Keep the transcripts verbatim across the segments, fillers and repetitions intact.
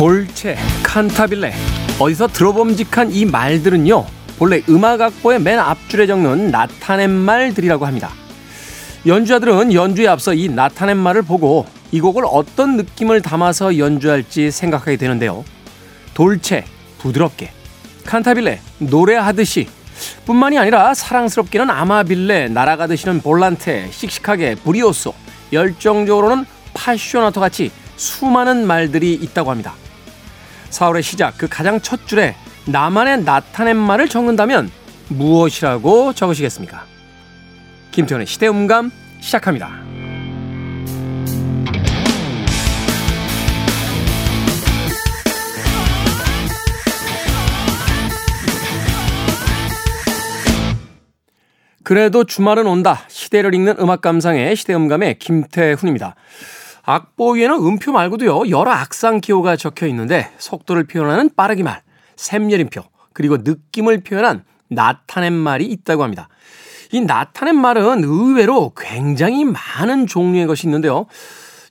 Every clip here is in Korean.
돌체, 칸타빌레, 어디서 들어봄직한 이 말들은요, 본래 음악 악보의 맨 앞줄에 적는 나타낸 말들이라고 합니다. 연주자들은 연주에 앞서 이 나타낸 말을 보고 이 곡을 어떤 느낌을 담아서 연주할지 생각하게 되는데요. 돌체, 부드럽게, 칸타빌레, 노래하듯이, 뿐만이 아니라 사랑스럽게는 아마빌레, 날아가듯이는 볼란테, 씩씩하게 브리오소, 열정적으로는 파시오나토 같이 수많은 말들이 있다고 합니다. 사월의 시작, 그 가장 첫 줄에 나만의 나타낸 말을 적는다면 무엇이라고 적으시겠습니까? 김태훈의 시대음감 시작합니다. 그래도 주말은 온다. 시대를 읽는 음악 감상의 시대음감의 김태훈입니다. 악보 위에는 음표 말고도요, 여러 악상 기호가 적혀 있는데 속도를 표현하는 빠르기 말, 셈여림표, 그리고 느낌을 표현한 나타낸 말이 있다고 합니다. 이 나타낸 말은 의외로 굉장히 많은 종류의 것이 있는데요.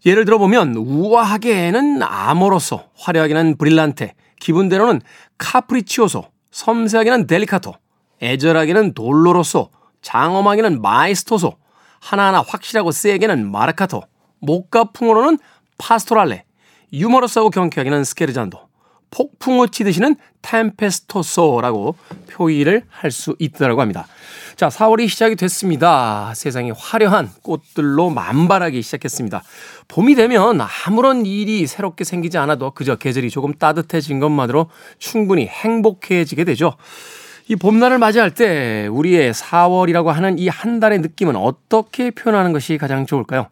예를 들어보면 우아하게는 아모로소, 화려하게는 브릴란테, 기분대로는 카프리치오소, 섬세하게는 델리카토, 애절하게는 돌로로소, 장엄하게는 마이스토소, 하나하나 확실하고 세게는 마르카토, 목가풍으로는 파스토랄레, 유머러스하고 경쾌하게는 스케르잔도, 폭풍을 치듯이는 템페스토소라고 표기를 할 수 있다고 합니다. 자, 사월이 시작이 됐습니다. 세상이 화려한 꽃들로 만발하기 시작했습니다. 봄이 되면 아무런 일이 새롭게 생기지 않아도 그저 계절이 조금 따뜻해진 것만으로 충분히 행복해지게 되죠. 이 봄날을 맞이할 때 우리의 사월이라고 하는 이 한 달의 느낌은 어떻게 표현하는 것이 가장 좋을까요?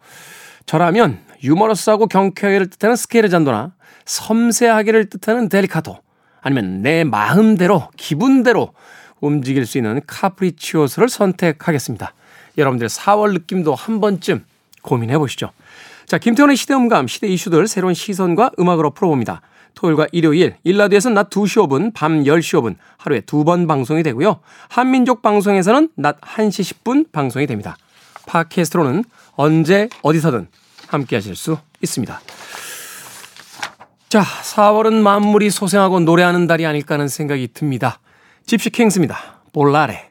저라면 유머러스하고 경쾌하게를 뜻하는 스케르잔도나 섬세하게를 뜻하는 델리카토, 아니면 내 마음대로 기분대로 움직일 수 있는 카프리치오스를 선택하겠습니다. 여러분들 사월 느낌도 한 번쯤 고민해 보시죠. 자, 김태훈의 시대음감, 시대 이슈들 새로운 시선과 음악으로 풀어봅니다. 토요일과 일요일 일라디오에서는 낮 두 시 오 분, 밤 열 시 오 분 하루에 두 번 방송이 되고요. 한민족 방송에서는 낮 한 시 십 분 방송이 됩니다. 팟캐스트로는 언제 어디서든 함께 하실 수 있습니다. 자, 사월은 만물이 소생하고 노래하는 달이 아닐까 하는 생각이 듭니다. 집시킹스입니다. 볼라레.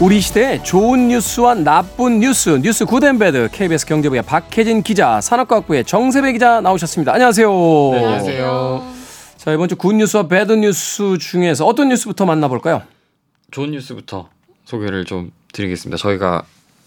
우리 시대의 좋은 뉴스와 나쁜 뉴스, 뉴스 굿앤배드, 케이비에스 경제부의 박혜진 기자, 산업과학부의 정세배 기자 나오셨습니다. 안녕하세요. 네, 안녕하세요. 자, 이번 주 굿 뉴스와 배드 뉴스 중에서 어떤 뉴스부터 만나볼까요? 좋은 뉴스부터 소개를 좀 드리겠습니다. 저희가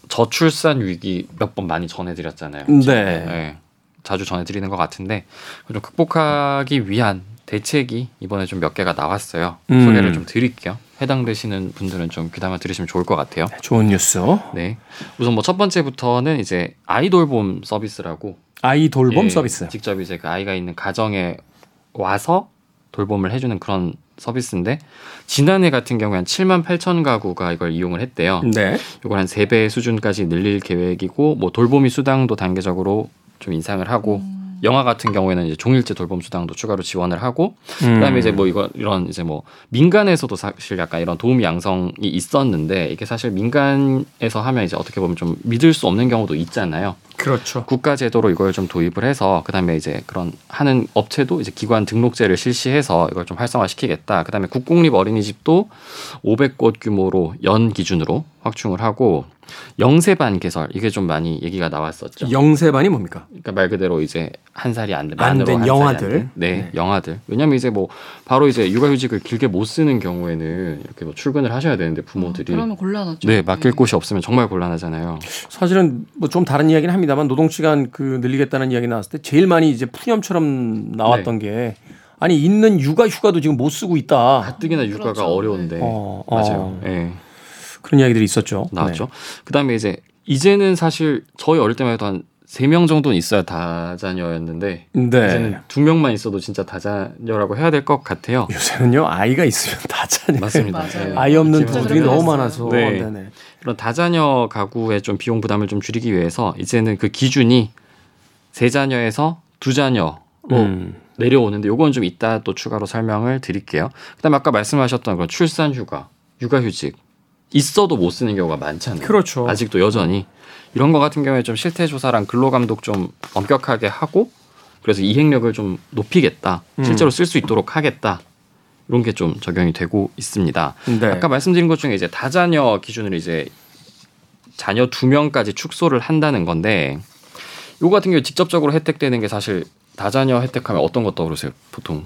저출산 위기 몇 번 많이 전해드렸잖아요. 네. 네. 자주 전해드리는 것 같은데 좀 극복하기 위한 대책이 이번에 좀 몇 개가 나왔어요. 음. 소개를 좀 드릴게요. 해당되시는 분들은 좀 귀담아 들으시면 좋을 것 같아요. 좋은 뉴스. 네, 우선 뭐 첫 번째부터는 이제 아이돌봄 서비스라고. 아이돌봄 예, 서비스. 직접 이제 그 아이가 있는 가정에 와서 돌봄을 해주는 그런 서비스인데 지난해 같은 경우에 한 칠만 팔천 가구가 이걸 이용을 했대요. 네. 이걸 한 세 배 수준까지 늘릴 계획이고 뭐 돌보미 수당도 단계적으로 좀 인상을 하고. 음. 영화 같은 경우에는 이제 종일제 돌봄 수당도 추가로 지원을 하고, 음. 그다음에 이제 뭐 이거 이런 이제 뭐 민간에서도 사실 약간 이런 도우미 양성이 있었는데 이게 사실 민간에서 하면 이제 어떻게 보면 좀 믿을 수 없는 경우도 있잖아요. 그렇죠. 국가 제도로 이걸 좀 도입을 해서 그다음에 이제 그런 하는 업체도 이제 기관 등록제를 실시해서 이걸 좀 활성화시키겠다. 그다음에 국공립 어린이집도 오백 곳 규모로 연 기준으로 확충을 하고. 영세반 개설, 이게 좀 많이 얘기가 나왔었죠. 영세반이 뭡니까? 그러니까 말 그대로 이제 한 살이 안 된, 만으로 한 살이 영아들. 안 된. 네, 네, 영아들. 왜냐면 이제 뭐 바로 이제 육아휴직을 길게 못 쓰는 경우에는 이렇게 뭐 출근을 하셔야 되는데 부모들이. 어, 그러면 곤란하죠. 네, 맡길 네. 곳이 없으면 정말 곤란하잖아요. 사실은 뭐 좀 다른 이야기는 합니다만 노동시간 그 늘리겠다는 이야기 나왔을 때 제일 많이 이제 푸념처럼 나왔던 네. 게. 아니 있는 육아휴가도 지금 못 쓰고 있다. 가뜩이나 육아가 그렇죠. 어려운데. 어, 어. 맞아요. 예. 네. 그런 이야기들이 있었죠. 나왔죠. 네. 그다음에 이제 이제는 사실 저희 어릴 때만 해도 한 세 명 정도는 있어야 다자녀였는데 네. 이제는 두 명만 있어도 진짜 다자녀라고 해야 될 것 같아요. 요새는요. 아이가 있으면 다자녀. 맞습니다. 맞아요. 아이 없는 분들이 너무 많아서. 네. 네네. 그런 다자녀 가구의 좀 비용 부담을 좀 줄이기 위해서 이제는 그 기준이 세 자녀에서 두 자녀로 음. 내려오는데 요건 좀 이따 또 추가로 설명을 드릴게요. 그다음에 아까 말씀하셨던 그런 출산 휴가, 육아휴직 있어도 못 쓰는 경우가 많잖아요. 그렇죠. 아직도 여전히. 이런 거 같은 경우에 좀 실태 조사랑 근로 감독 좀 엄격하게 하고 그래서 이행력을 좀 높이겠다. 음. 실제로 쓸 수 있도록 하겠다. 이런 게 좀 적용이 되고 있습니다. 네. 아까 말씀드린 것 중에 이제 다자녀 기준으로 이제 자녀 두 명까지 축소를 한다는 건데 이거 같은 경우 직접적으로 혜택되는 게 사실 다자녀 혜택하면 어떤 것 떠오르세요? 보통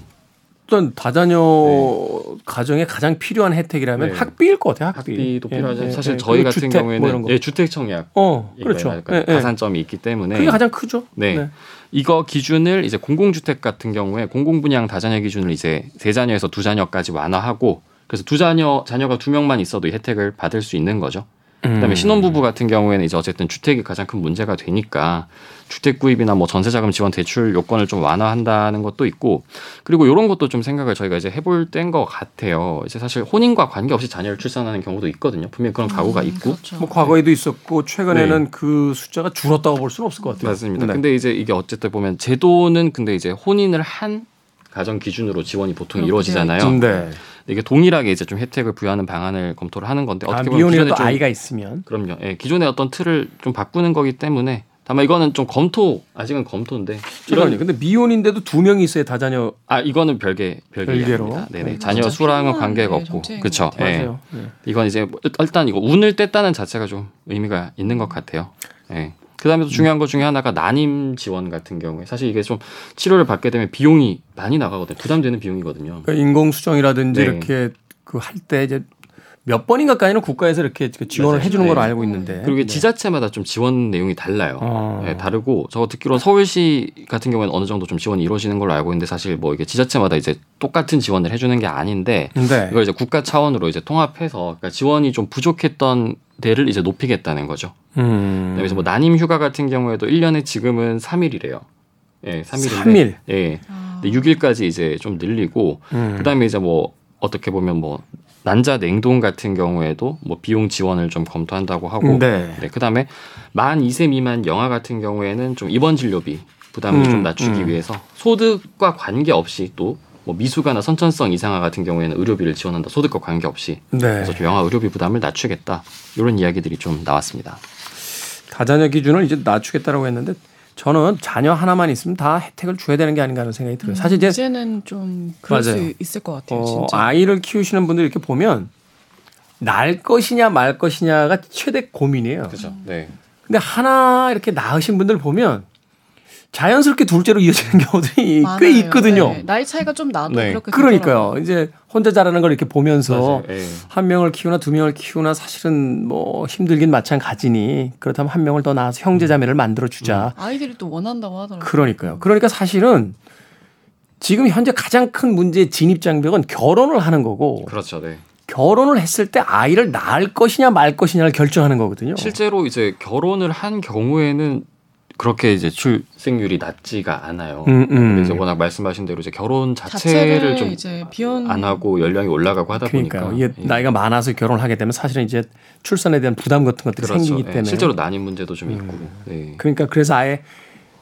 일단 다자녀 네. 가정에 가장 필요한 혜택이라면 네. 학비일 것 같아요. 학비. 학비도 필요하죠. 예, 사실 예, 저희 같은 주택, 경우에는 뭐 예, 주택청약, 어, 그렇죠. 예, 가산점이 예. 있기 때문에 그게 가장 크죠. 네. 네, 이거 기준을 이제 공공주택 같은 경우에 공공분양 다자녀 기준을 이제 세 자녀에서 두 자녀까지 완화하고 그래서 두 자녀 자녀가 두 명만 있어도 이 혜택을 받을 수 있는 거죠. 그다음에 음. 신혼부부 같은 경우에는 이제 어쨌든 주택이 가장 큰 문제가 되니까 주택 구입이나 뭐 전세자금 지원 대출 요건을 좀 완화한다는 것도 있고 그리고 이런 것도 좀 생각을 저희가 이제 해볼 때인 것 같아요. 이제 사실 혼인과 관계없이 자녀를 출산하는 경우도 있거든요. 분명히 그런 각오가 음, 있고 그렇죠. 뭐 과거에도 네. 있었고 최근에는 네. 그 숫자가 줄었다고 볼 수는 없을 것 같아요. 맞습니다. 네. 근데 이제 이게 어쨌든 보면 제도는 근데 이제 혼인을 한 가정 기준으로 지원이 보통 이루어지잖아요. 네. 이게 동일하게 이제 좀 혜택을 부여하는 방안을 검토를 하는 건데 어떻게 아, 보면 기존에 또 아이가 있으면 그럼요. 예, 기존의 어떤 틀을 좀 바꾸는 거기 때문에 다만 이거는 좀 검토 아직은 검토인데 이런 근데 미혼인데도 두 명이 있어야 다자녀 아 이거는 별개 별개입니다. 네네 네, 자녀 수랑은 관계가 네, 없고 그렇죠. 예. 네. 이건 이제 일단 이거 운을 뗐다는 자체가 좀 의미가 있는 것 같아요. 예. 그다음에 또 중요한 것 중에 하나가 난임 지원 같은 경우에 사실 이게 좀 치료를 받게 되면 비용이 많이 나가거든요. 부담되는 비용이거든요. 그러니까 인공수정이라든지 네. 이렇게 그 할 때 이제 몇 번인가까지는 국가에서 이렇게 지원을 맞아요. 해주는 네. 걸로 알고 있는데 그리고 네. 지자체마다 좀 지원 내용이 달라요. 아. 네, 다르고 저 듣기로는 서울시 같은 경우에는 어느 정도 좀 지원이 이루어지는 걸로 알고 있는데 사실 뭐 이게 지자체마다 이제 똑같은 지원을 해주는 게 아닌데 네. 이걸 이제 국가 차원으로 이제 통합해서 그러니까 지원이 좀 부족했던 대를 이제 높이겠다는 거죠. 음. 그래서 뭐 난임 휴가 같은 경우에도 일 년에 지금은 삼 일이래요. 예, 삼 일인데. 삼 일. 예. 아. 근데 육 일까지 이제 좀 늘리고 음. 그다음에 이제 뭐 어떻게 보면 뭐 난자 냉동 같은 경우에도 뭐 비용 지원을 좀 검토한다고 하고 네. 네. 그다음에 만 이 세 미만 영아 같은 경우에는 좀 입원 진료비 부담을 음. 좀 낮추기 음. 위해서 소득과 관계없이 또 뭐 미숙아나 선천성 이상아 같은 경우에는 의료비를 지원한다. 소득과 관계없이. 네. 그래서 좀 영아 의료비 부담을 낮추겠다. 이런 이야기들이 좀 나왔습니다. 다자녀 기준을 이제 낮추겠다라고 했는데 저는 자녀 하나만 있으면 다 혜택을 줘야 되는 게 아닌가 하는 생각이 들어요. 음, 사실 이제 이제는 좀 그럴 맞아요. 수 있을 것 같아요. 진짜. 어, 아이를 키우시는 분들 이렇게 보면 낳을 것이냐 말 것이냐가 최대 고민이에요. 그렇죠. 네. 근데 하나 이렇게 낳으신 분들 보면 자연스럽게 둘째로 이어지는 경우들이 많아요. 꽤 있거든요. 네. 나이 차이가 좀 나도 네. 그렇게 그러니까요. 되더라고요. 이제 혼자 자라는 걸 이렇게 보면서 한 명을 키우나 두 명을 키우나 사실은 뭐 힘들긴 마찬가지니 그렇다면 한 명을 더 낳아서 형제자매를 만들어주자. 음. 아이들이 또 원한다고 하더라고요. 그러니까요. 그러니까 사실은 지금 현재 가장 큰 문제의 진입장벽은 결혼을 하는 거고 그렇죠. 네. 결혼을 했을 때 아이를 낳을 것이냐 말 것이냐를 결정하는 거거든요. 실제로 이제 결혼을 한 경우에는 그렇게 이제 출생률이 낮지가 않아요. 음, 음. 근데 이제 워낙 말씀하신 대로 이제 결혼 자체를, 자체를 좀 이제 비혼... 안 하고 연령이 올라가고 하다 그러니까요. 보니까 이게 예. 나이가 많아서 결혼을 하게 되면 사실은 이제 출산에 대한 부담 같은 것들이 그렇죠. 생기기 예. 때문에 실제로 난임 문제도 좀 음. 있고. 예. 그러니까 그래서 아예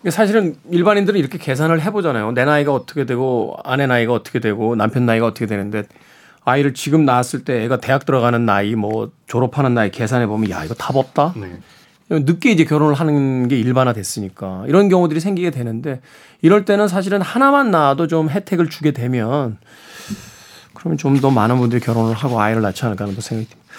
사실은 일반인들은 이렇게 계산을 해보잖아요. 내 나이가 어떻게 되고 아내 나이가 어떻게 되고 남편 나이가 어떻게 되는데 아이를 지금 낳았을 때 애가 대학 들어가는 나이, 뭐 졸업하는 나이 계산해 보면 야 이거 답 없다. 네. 늦게 이제 결혼을 하는 게 일반화됐으니까 이런 경우들이 생기게 되는데 이럴 때는 사실은 하나만 낳아도 좀 혜택을 주게 되면 그러면 좀 더 많은 분들이 결혼을 하고 아이를 낳지 않을까 하는 생각이 듭니다.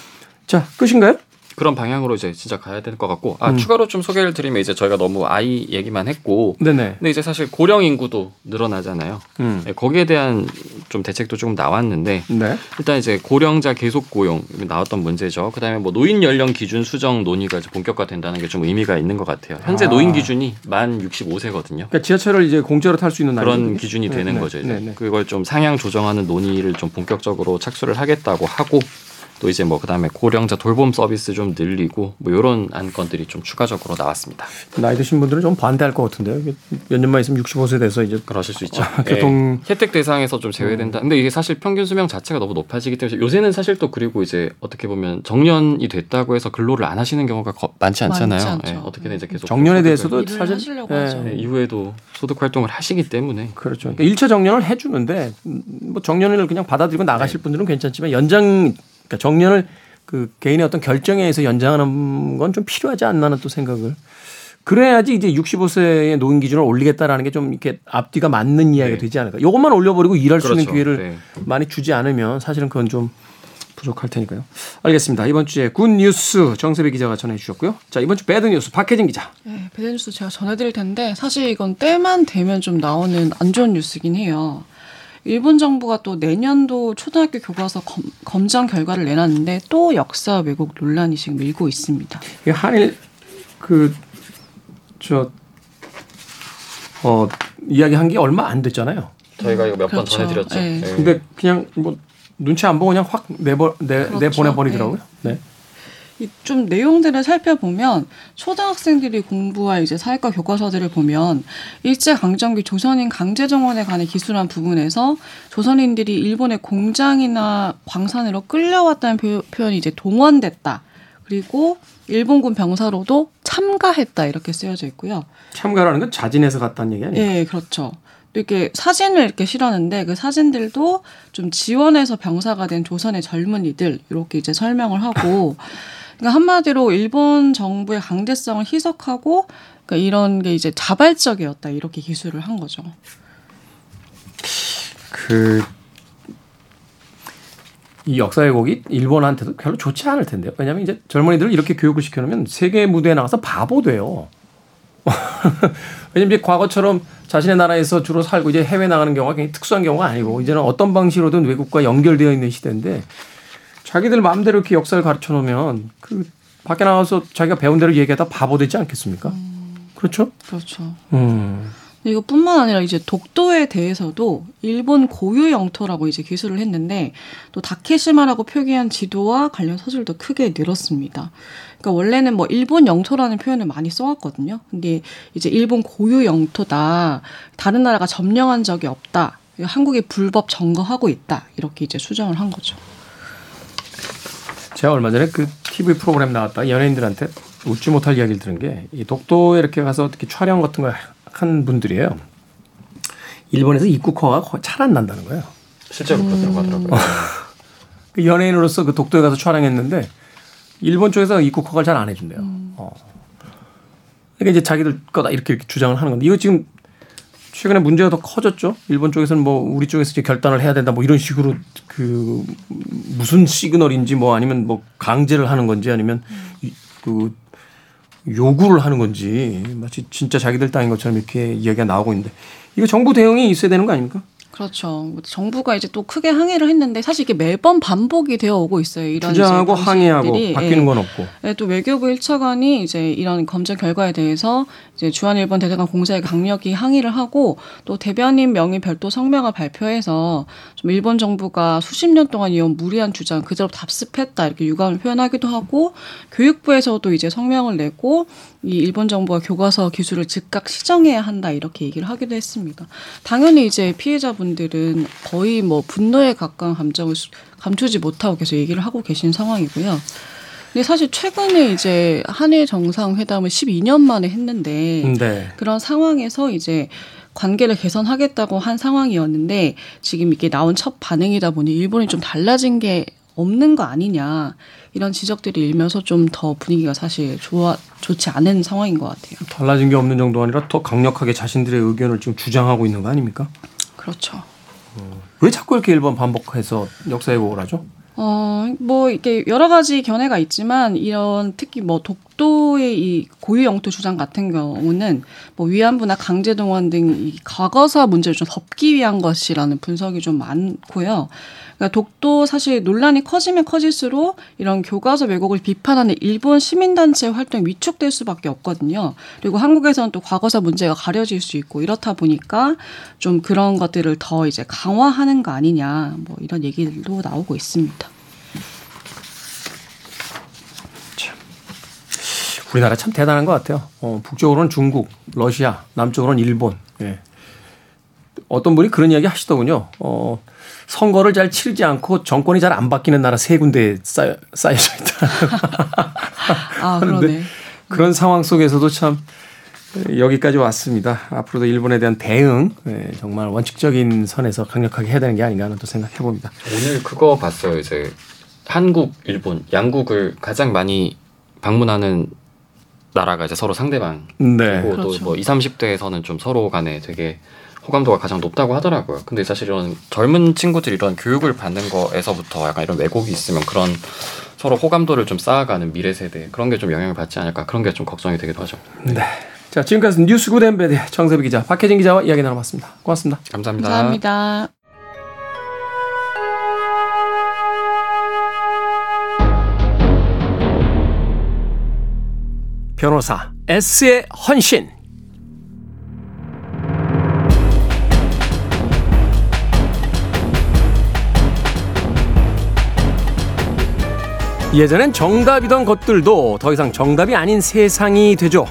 자, 끝인가요? 그런 방향으로 이제 진짜 가야 될 것 같고 아 음. 추가로 좀 소개를 드리면 이제 저희가 너무 아이 얘기만 했고 네네. 근데 이제 사실 고령 인구도 늘어나잖아요. 음. 네, 거기에 대한 좀 대책도 조금 나왔는데 네. 일단 이제 고령자 계속 고용 나왔던 문제죠. 그다음에 뭐 노인 연령 기준 수정 논의가 이제 본격화된다는 게 좀 의미가 있는 것 같아요. 현재 아. 노인 기준이 만 육십오 세거든요. 그러니까 지하철을 이제 공짜로 탈 수 있는 그런 나이 기준이 네. 되는 네. 거죠. 이제. 네. 네. 그걸 좀 상향 조정하는 논의를 좀 본격적으로 착수를 하겠다고 하고. 또 이제 뭐 그다음에 고령자 돌봄 서비스 좀 늘리고 뭐 이런 안건들이 좀 추가적으로 나왔습니다. 나이 드신 분들은 좀 반대할 것 같은데요. 몇 년만 있으면 육십오 세 돼서 이제 그러실 수 있죠. 어, 교통 예, 혜택 대상에서 좀 제외된다. 음. 근데 이게 사실 평균 수명 자체가 너무 높아지기 때문에 요새는 사실 또 그리고 이제 어떻게 보면 정년이 됐다고 해서 근로를 안 하시는 경우가 거, 많지 않잖아요. 많지 예, 어떻게든 이제 계속 정년에 대해서도 사실 하시려고 예, 하죠. 예, 이후에도 소득 활동을 하시기 때문에 그렇죠. 그러니까 일 차 정년을 해주는데 뭐 정년을 그냥 받아들이고 나가실 예. 분들은 괜찮지만 연장 그러니까 정년을 그 개인의 어떤 결정에 의해서 연장하는 건 좀 필요하지 않나 또 생각을. 그래야지 이제 육십오 세의 노인 기준을 올리겠다라는 게 좀 이렇게 앞뒤가 맞는 이야기가 네. 되지 않을까. 이것만 올려버리고 일할 그렇죠. 수 있는 기회를 네. 많이 주지 않으면 사실은 그건 좀 부족할 테니까요. 알겠습니다. 이번 주에 굿 뉴스 정세배 기자가 전해 주셨고요. 자, 이번 주 배드 뉴스 박혜진 기자. 네, 배드 뉴스 제가 전해드릴 텐데 사실 이건 때만 되면 좀 나오는 안 좋은 뉴스긴 해요. 일본 정부가 또 내년도 초등학교 교과서 검, 검정 결과를 내놨는데 또 역사 왜곡 논란이 지금 밀고 있습니다. 한일 그 저 어 이야기한 게 얼마 안 됐잖아요. 저희가 이거 몇 번 그렇죠. 전해드렸죠. 네. 네. 근데 그냥 뭐. 눈치 안 보고 그냥 확 내버, 내, 그렇죠. 내보내버리더라고요. 네. 네. 이 좀 내용들을 살펴보면 초등학생들이 공부할 이제 사회과 교과서들을 보면 일제강점기 조선인 강제정원에 관해 기술한 부분에서 조선인들이 일본의 공장이나 광산으로 끌려왔다는 표, 표현이 이제 동원됐다. 그리고 일본군 병사로도 참가했다. 이렇게 쓰여져 있고요. 참가라는 건 자진해서 갔다는 얘기 아니에요? 네, 그렇죠. 이렇게 사진을 이렇게 실었는데 그 사진들도 좀 지원해서 병사가 된 조선의 젊은이들 이렇게 이제 설명을 하고 그러니까 한마디로 일본 정부의 강제성을 희석하고 그러니까 이런 게 이제 자발적이었다 이렇게 기술을 한 거죠. 그 이 역사 왜곡이 일본한테도 별로 좋지 않을 텐데요. 왜냐하면 이제 젊은이들을 이렇게 교육을 시켜놓으면 세계 무대에 나가서 바보 돼요. 왜냐면 이제 과거처럼 자신의 나라에서 주로 살고 이제 해외 나가는 경우가 굉장히 특수한 경우가 아니고 이제는 어떤 방식으로든 외국과 연결되어 있는 시대인데 자기들 마음대로 이렇게 역사를 가르쳐 놓으면 그 밖에 나가서 자기가 배운 대로 얘기하다 바보 되지 않겠습니까? 음, 그렇죠? 그렇죠. 음. 이것뿐만 아니라 이제 독도에 대해서도 일본 고유 영토라고 이제 기술을 했는데 또 다케시마라고 표기한 지도와 관련 서술도 크게 늘었습니다. 그러니까 원래는 뭐 일본 영토라는 표현을 많이 써왔거든요. 근데 이제 일본 고유 영토다. 다른 나라가 점령한 적이 없다. 한국이 불법 점거하고 있다. 이렇게 이제 수정을 한 거죠. 제가 얼마 전에 그 티비 프로그램 나왔다 연예인들한테 웃지 못할 이야기를 들은 게 이 독도에 이렇게 가서 어떻게 촬영 같은 걸 한 분들이에요. 일본에서 입국허가 잘 안 난다는 거예요. 실제로 그렇다고 음. 하더라고요. 그 연예인으로서 그 독도에 가서 촬영했는데 일본 쪽에서 입국허가를 잘 안 해준대요. 음. 어. 그러니까 이제 자기들 거다 이렇게, 이렇게 주장을 하는 건데 이거 지금 최근에 문제가 더 커졌죠. 일본 쪽에서는 뭐 우리 쪽에서 이제 결단을 해야 된다 뭐 이런 식으로 그 무슨 시그널인지 뭐 아니면 뭐 강제를 하는 건지 아니면 음. 그 요구를 하는 건지 마치 진짜 자기들 땅인 것처럼 이렇게 이야기가 나오고 있는데 이거 정부 대응이 있어야 되는 거 아닙니까? 그렇죠. 정부가 이제 또 크게 항의를 했는데 사실 이게 매번 반복이 되어 오고 있어요. 이런 주장하고 항의하고 바뀌는 예, 건 없고. 예, 또 외교부 일 차관이 이제 이런 검증 결과에 대해서 이제 주한 일본 대사관 공사에 강력히 항의를 하고 또 대변인 명의 별도 성명을 발표해서 좀 일본 정부가 수십 년 동안 이어온 무리한 주장 그대로 답습했다 이렇게 유감을 표현하기도 하고 교육부에서도 이제 성명을 내고 이 일본 정부가 교과서 기술을 즉각 시정해야 한다 이렇게 얘기를 하기도 했습니다. 당연히 이제 피해자분 들은 거의 뭐 분노에 가까운 감정을 감추지 못하고 계속 얘기를 하고 계신 상황이고요. 근데 사실 최근에 이제 한일 정상회담을 십이 년 만에 했는데 네. 그런 상황에서 이제 관계를 개선하겠다고 한 상황이었는데 지금 이게 나온 첫 반응이다 보니 일본이 좀 달라진 게 없는 거 아니냐 이런 지적들이 일면서 좀 더 분위기가 사실 좋아, 좋지 않은 상황인 것 같아요. 달라진 게 없는 정도가 아니라 더 강력하게 자신들의 의견을 지금 주장하고 있는 거 아닙니까? 그렇죠. 어, 왜 자꾸 이렇게 일본 반복해서 역사 왜곡을 하죠? 어, 뭐 이게 여러 가지 견해가 있지만 이런 특히 뭐 독도의 이 고유 영토 주장 같은 경우는 뭐 위안부나 강제동원 등 이 과거사 문제를 좀 덮기 위한 것이라는 분석이 좀 많고요. 그러니까 독도 사실 논란이 커지면 커질수록 이런 교과서 왜곡을 비판하는 일본 시민단체의 활동이 위축될 수밖에 없거든요. 그리고 한국에서는 또 과거사 문제가 가려질 수 있고 이렇다 보니까 좀 그런 것들을 더 이제 강화하는 거 아니냐 뭐 이런 얘기들도 나오고 있습니다. 참 우리나라 참 대단한 것 같아요. 어, 북쪽으로는 중국, 러시아, 남쪽으로는 일본. 예. 어떤 분이 그런 이야기 하시더군요. 어, 선거를 잘 치르지 않고 정권이 잘 안 바뀌는 나라 세 군데에 쌓여, 쌓여져 있다. 아, 그런데 그런 상황 속에서도 참 여기까지 왔습니다. 앞으로도 일본에 대한 대응 네, 정말 원칙적인 선에서 강력하게 해야 되는 게 아닌가 하는 또 생각해 봅니다. 오늘 그거 봤어요. 이제 한국, 일본 양국을 가장 많이 방문하는 나라가 이제 서로 상대방이고 네. 또 그렇죠. 뭐 이십, 삼십 대에서는 좀 서로 간에 되게 호감도가 가장 높다고 하더라고요. 근데 사실 이런 젊은 친구들이 이런 교육을 받는 거에서부터 약간 이런 왜곡이 있으면 그런 서로 호감도를 좀 쌓아가는 미래 세대 그런 게 좀 영향을 받지 않을까 그런 게 좀 걱정이 되기도 하죠. 네. 자, 지금까지 뉴스 굿앤배드 정세배 기자, 박혜진 기자와 이야기 나눠봤습니다. 고맙습니다. 감사합니다. 감사합니다. 변호사 S의 헌신. 예전엔 정답이던 것들도 더 이상 정답이 아닌 세상이 되죠.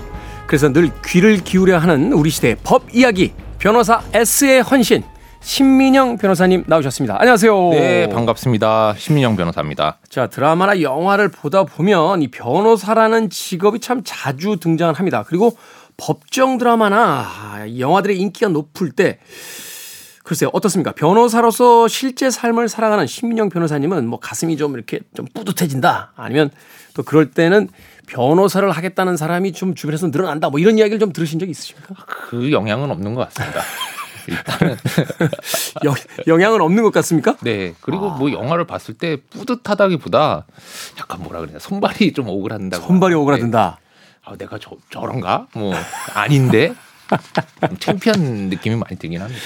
그래서 늘 귀를 기울여 하는 우리 시대의 법 이야기, 변호사 S의 헌신. 신민영 변호사님 나오셨습니다. 안녕하세요. 네, 반갑습니다. 신민영 변호사입니다. 자, 드라마나 영화를 보다 보면 이 변호사라는 직업이 참 자주 등장합니다. 그리고 법정 드라마나 영화들의 인기가 높을 때 글쎄요, 어떻습니까? 변호사로서 실제 삶을 살아가는 신민영 변호사님은 뭐 가슴이 좀 이렇게 좀 뿌듯해진다. 아니면 또 그럴 때는 변호사를 하겠다는 사람이 좀 주변에서 늘어난다. 뭐 이런 이야기를 좀 들으신 적이 있으십니까? 그 영향은 없는 것 같습니다. 일단은 영향은 없는 것 같습니까? 네. 그리고 아. 뭐 영화를 봤을 때 뿌듯하다기보다 약간 뭐라 그래야 손발이 좀 오그라든다. 손발이 오그라든다. 아, 내가 저 저런가? 뭐 아닌데. 창피한 느낌이 많이 들긴 합니다.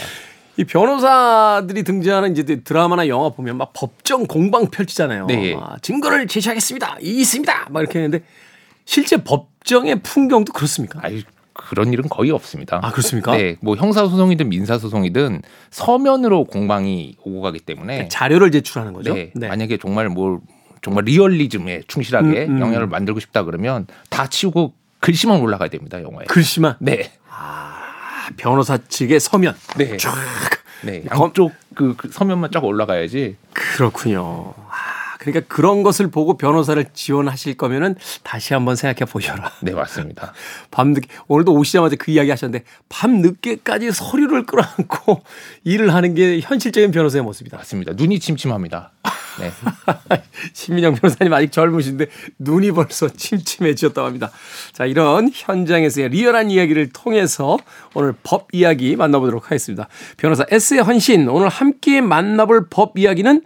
이 변호사들이 등장하는 이제 드라마나 영화 보면 막 법정 공방 펼치잖아요. 네. 아, 증거를 제시하겠습니다. 있습니다. 막 이렇게 했는데 실제 법정의 풍경도 그렇습니까? 아유. 그런 일은 거의 없습니다. 아, 그렇습니까? 네, 뭐 형사소송이든 민사소송이든 서면으로 공방이 오고 가기 때문에 자료를 제출하는 거죠. 네, 네. 만약에 정말 뭐 정말 리얼리즘에 충실하게 음, 음. 영화를 만들고 싶다 그러면 다 치우고 글씨만 올라가야 됩니다, 영화에. 글씨만? 네. 아, 변호사 측의 서면. 네. 쫙. 네. 양쪽 그, 그 서면만 쫙 올라가야지. 그렇군요. 그러니까 그런 것을 보고 변호사를 지원하실 거면은 다시 한번 생각해 보셔라. 네, 맞습니다. 밤늦게 오늘도 오시자마자 그 이야기 하셨는데 밤늦게까지 서류를 끌어안고 일을 하는 게 현실적인 변호사의 모습이다. 맞습니다. 눈이 침침합니다. 네. 신민영 변호사님 아직 젊으신데 눈이 벌써 침침해지셨다고 합니다. 자, 이런 현장에서의 리얼한 이야기를 통해서 오늘 법 이야기 만나보도록 하겠습니다. 변호사 S의 헌신, 오늘 함께 만나볼 법 이야기는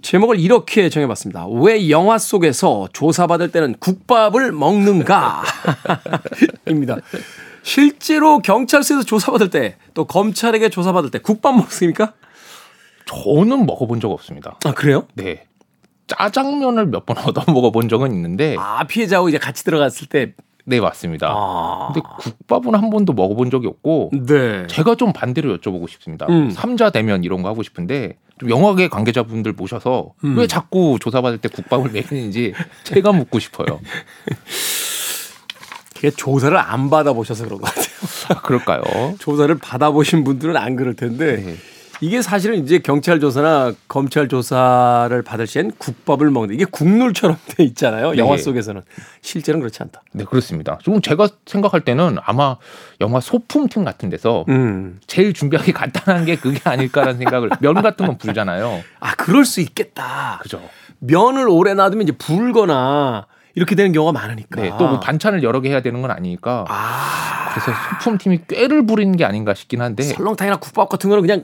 제목을 이렇게 정해봤습니다. 왜 영화 속에서 조사받을 때는 국밥을 먹는가? 입니다. 실제로 경찰서에서 조사받을 때 또 검찰에게 조사받을 때 국밥 먹습니까? 저는 먹어본 적 없습니다. 아, 그래요? 네. 짜장면을 몇 번 얻어 먹어본 적은 있는데. 아, 피해자하고 이제 같이 들어갔을 때. 네, 맞습니다. 아... 근데 국밥은 한 번도 먹어본 적이 없고, 네. 제가 좀 반대로 여쭤보고 싶습니다. 음. 삼자 대면 이런 거 하고 싶은데, 좀 영화계 관계자분들 모셔서 음. 왜 자꾸 조사받을 때 국밥을 먹이는지 제가 묻고 싶어요. 그게 조사를 안 받아보셔서 그런 것 같아요. 아, 그럴까요? 조사를 받아보신 분들은 안 그럴 텐데, 네. 이게 사실은 이제 경찰 조사나 검찰 조사를 받을 시엔 국밥을 먹는다. 이게 국룰처럼 돼 있잖아요. 영화 네. 속에서는. 실제는 그렇지 않다. 네, 그렇습니다. 좀 제가 생각할 때는 아마 영화 소품팀 같은 데서 음. 제일 준비하기 간단한 게 그게 아닐까라는 생각을 면 같은 건 불잖아요. 아, 그럴 수 있겠다. 그죠. 면을 오래 놔두면 이제 불거나 이렇게 되는 경우가 많으니까. 네, 또 뭐 반찬을 여러 개 해야 되는 건 아니니까. 아. 그래서 소품팀이 꾀를 부리는 게 아닌가 싶긴 한데. 설렁탕이나 국밥 같은 거는 그냥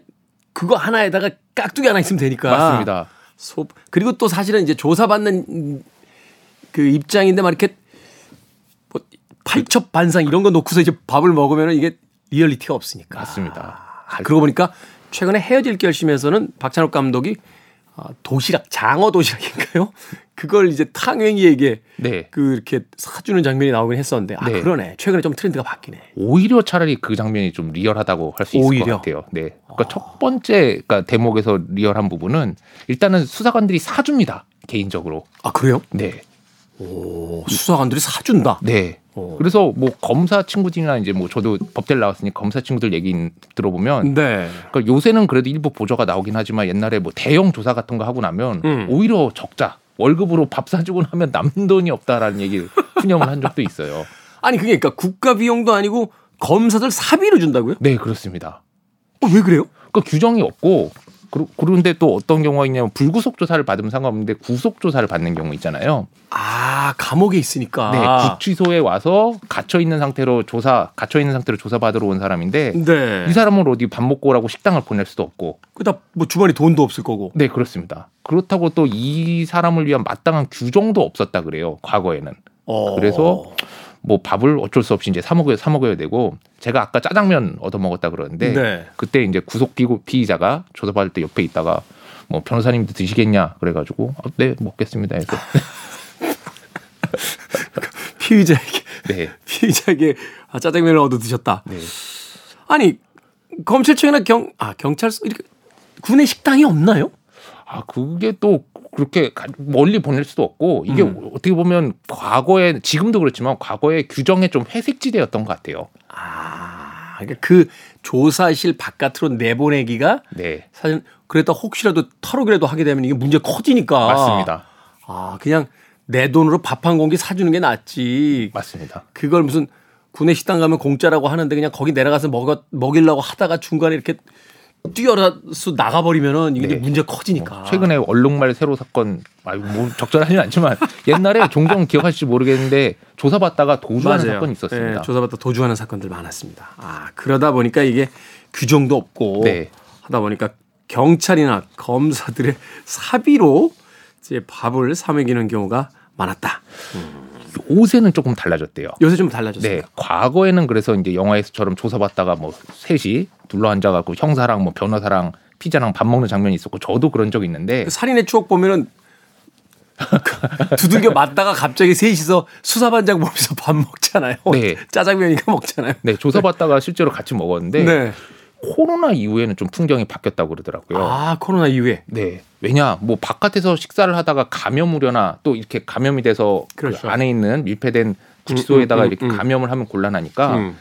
그거 하나에다가 깍두기 하나 있으면 되니까. 맞습니다. 소, 그리고 또 사실은 이제 조사받는 그 입장인데 막 이렇게 뭐 팔첩반상 이런 거 놓고서 이제 밥을 먹으면 이게 리얼리티가 없으니까. 맞습니다. 아, 그러고 보니까 최근에 헤어질 결심에서는 박찬욱 감독이 도시락, 장어 도시락인가요? 그걸 이제 탕웨이에게 네. 그 이렇게 사주는 장면이 나오긴 했었는데, 아, 네. 그러네. 최근에 좀 트렌드가 바뀌네. 오히려 차라리 그 장면이 좀 리얼하다고 할 수 있을 것 같아요. 네. 그러니까 아. 첫 번째 그러니까 대목에서 리얼한 부분은 일단은 수사관들이 사줍니다. 개인적으로. 아, 그래요? 네. 오, 수사관들이 사준다. 네. 오. 그래서 뭐 검사 친구들이나 이제 뭐 저도 법대를 나왔으니 검사 친구들 얘기 들어보면, 네. 그러니까 요새는 그래도 일부 보조가 나오긴 하지만 옛날에 뭐 대형 조사 같은 거 하고 나면 음. 오히려 적자. 월급으로 밥 사주고 나면 남는 돈이 없다라는 얘기를 푸념을 한 적도 있어요. 아니, 그게 그러니까 국가 비용도 아니고 검사들 사비로 준다고요? 네, 그렇습니다. 어, 왜 그래요? 그러니까 규정이 없고 그런데 또 어떤 경우가 있냐면 불구속 조사를 받으면 상관없는데 구속 조사를 받는 경우 있잖아요. 아, 감옥에 있으니까. 네, 구치소에 와서 갇혀 있는 상태로 조사, 갇혀 있는 상태로 조사받으러 온 사람인데 네. 이 사람을 어디 밥 먹고 오라고 식당을 보낼 수도 없고. 그다 뭐 주머니 돈도 없을 거고. 네, 그렇습니다. 그렇다고 또 이 사람을 위한 마땅한 규정도 없었다 그래요. 과거에는. 어... 그래서 뭐 밥을 어쩔 수 없이 이제 사 먹어야 사 먹어야 되고 제가 아까 짜장면 얻어 먹었다 그러는데 네. 그때 이제 구속 피의자가 조사받을 때 옆에 있다가 뭐 변호사님도 드시겠냐 그래가지고 아, 네 먹겠습니다 해서 피의자에게 네. 피의자에게 아, 짜장면을 얻어 드셨다. 네. 아니 검찰청이나 경 아 경찰서 이렇게 군의 식당이 없나요? 아 그게 또 그렇게 멀리 보낼 수도 없고 이게 음. 어떻게 보면 과거에 지금도 그렇지만 과거에 규정에 좀 회색지대였던 것 같아요. 아 그러니까 그 조사실 바깥으로 내보내기가 네. 사실 그랬다 혹시라도 털어그래도 하게 되면 이게 문제 커지니까 맞습니다. 아 그냥 내 돈으로 밥 한 공기 사주는 게 낫지. 맞습니다. 그걸 무슨 군내 식당 가면 공짜라고 하는데 그냥 거기 내려가서 먹어 먹이려고 하다가 중간에 이렇게 뛰어서 나가버리면은 이게 네. 문제 커지니까. 어, 최근에 얼룩말 세로 사건, 아이 뭐 적절하지는 않지만 옛날에 종종 기억하실지 모르겠는데 조사받다가 도주하는 사건 있었습니다. 네, 조사받다 도주하는 사건들 많았습니다. 아 그러다 보니까 이게 규정도 없고 네. 하다 보니까 경찰이나 검사들의 사비로 이제 밥을 사 먹이는 경우가 많았다. 음. 요새는 조금 달라졌대요. 요새 좀 달라졌어요. 네, 과거에는 그래서 이제 영화에서처럼 조사받다가 뭐 셋이 둘러 앉아갖고 형사랑 뭐 변호사랑 피자랑 밥 먹는 장면이 있었고 저도 그런 적이 있는데 그 살인의 추억 보면은 두들겨 맞다가 갑자기 셋이서 수사반장 보면서 밥 먹잖아요. 네, 짜장면이가 먹잖아요. 네, 조사받다가 실제로 같이 먹었는데 네. 코로나 이후에는 좀 풍경이 바뀌었다고 그러더라고요. 아, 코로나 이후에. 네. 왜냐, 뭐 바깥에서 식사를 하다가 감염 우려나 또 이렇게 감염이 돼서 그렇죠. 그 안에 있는 밀폐된 구치소에다가 음, 음, 이렇게 음. 감염을 하면 곤란하니까 음.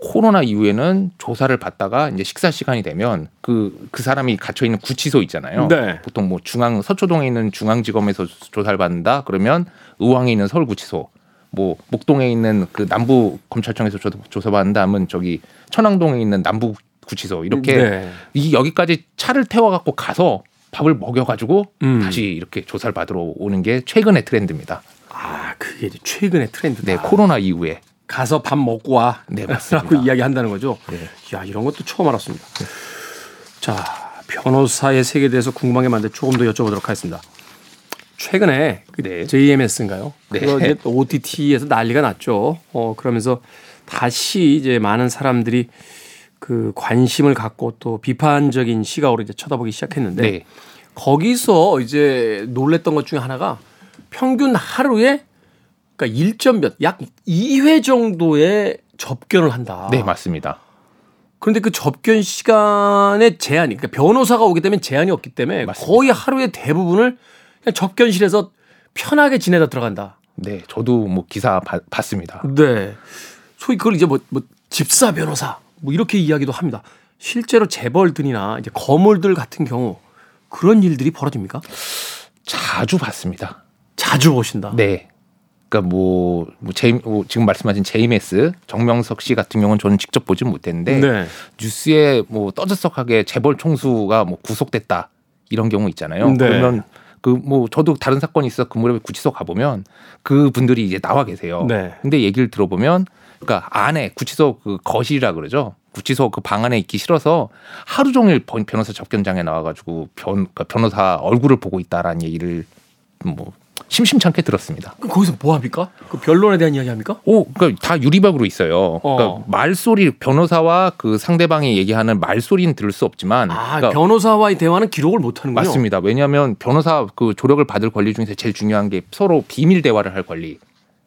코로나 이후에는 조사를 받다가 이제 식사 시간이 되면 그, 그 사람이 갇혀 있는 구치소 있잖아요. 네. 보통 뭐 중앙 서초동에 있는 중앙지검에서 조사를 받는다. 그러면 의왕에 있는 서울구치소. 뭐 목동에 있는 그 남부 검찰청에서 조사받는다 하면 저기 천왕동에 있는 남부 구치소 이렇게 네. 이 여기까지 차를 태워 갖고 가서 밥을 먹여 가지고 음. 다시 이렇게 조사를 받으러 오는 게 최근의 트렌드입니다. 아, 그게 이제 최근의 트렌드다. 네, 코로나 이후에 가서 밥 먹고 와. 네, 맞습니다. 라고 이야기한다는 거죠. 네. 야, 이런 것도 처음 알았습니다. 네. 자, 변호사의 세계에 대해서 궁금한 게 많은데 조금 더 여쭤보도록 하겠습니다. 최근에 그 네. 제이엠에스인가요? 네. 그거 이제 오티티에서 난리가 났죠. 어, 그러면서 다시 이제 많은 사람들이 그 관심을 갖고 또 비판적인 시각으로 이제 쳐다보기 시작했는데 네. 거기서 이제 놀랬던 것 중에 하나가 평균 하루에 그러니까 일 점 몇 약 이 회 정도의 접견을 한다. 네, 맞습니다. 그런데 그 접견 시간의 제한이 그러니까 변호사가 오게 되면 제한이 없기 때문에 맞습니다. 거의 하루의 대부분을 그냥 접견실에서 편하게 지내다 들어간다. 네, 저도 뭐 기사 바, 봤습니다. 네, 소위 그걸 이제 뭐, 뭐 집사 변호사. 뭐 이렇게 이야기도 합니다. 실제로 재벌들이나 이제 거물들 같은 경우 그런 일들이 벌어집니까? 자주 봤습니다. 자주 보신다. 네. 그러니까 뭐, 뭐, 제, 뭐 지금 말씀하신 제이엠에스 정명석 씨 같은 경우는 저는 직접 보진 못했는데 네. 뉴스에 뭐 떠들썩하게 재벌 총수가 뭐 구속됐다 이런 경우 있잖아요. 네. 그러면 그 뭐 저도 다른 사건이 있어 그 무렵에 구치소 가 보면 그 분들이 이제 나와 계세요. 네. 근데 얘기를 들어보면. 그러니까 안에 구치소 그 거실이라 그러죠. 구치소 그 방 안에 있기 싫어서 하루 종일 변호사 접견장에 나와가지고 변 그러니까 변호사 얼굴을 보고 있다라는 얘기를 뭐 심심찮게 들었습니다. 그럼 거기서 뭐 합니까? 그 변론에 대한 이야기 합니까? 오, 그러니까 다 유리벽으로 있어요. 어. 그러니까 말소리 변호사와 그 상대방이 얘기하는 말소리는 들을 수 없지만, 아, 그러니까 변호사와의 대화는 기록을 못 하는군요. 맞습니다. 왜냐하면 변호사 그 조력을 받을 권리 중에서 제일 중요한 게 서로 비밀 대화를 할 권리.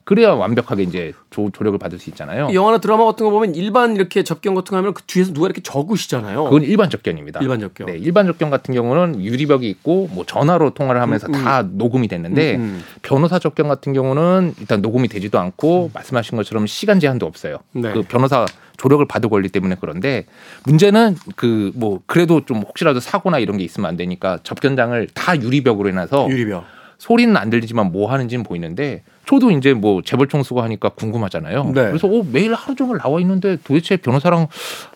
그래야 완벽하게 이제 조, 조력을 받을 수 있잖아요. 영화나 드라마 같은 거 보면 일반 이렇게 접견 같은 거 하면 그 뒤에서 누가 이렇게 적으시잖아요. 그건 일반 접견입니다. 일반 접견. 네, 일반 접견 같은 경우는 유리벽이 있고 뭐 전화로 통화를 하면서 음, 음. 다 녹음이 됐는데 음, 음. 변호사 접견 같은 경우는 일단 녹음이 되지도 않고 음. 말씀하신 것처럼 시간 제한도 없어요. 네. 그 변호사 조력을 받을 권리 때문에 그런데 문제는 그 뭐 그래도 좀 혹시라도 사고나 이런 게 있으면 안 되니까 접견장을 다 유리벽으로 해놔서 유리벽. 소리는 안 들리지만 뭐 하는지는 보이는데 저도 이제 뭐 재벌 총수가 하니까 궁금하잖아요. 네. 그래서 어, 매일 하루 종일 나와 있는데 도대체 변호사랑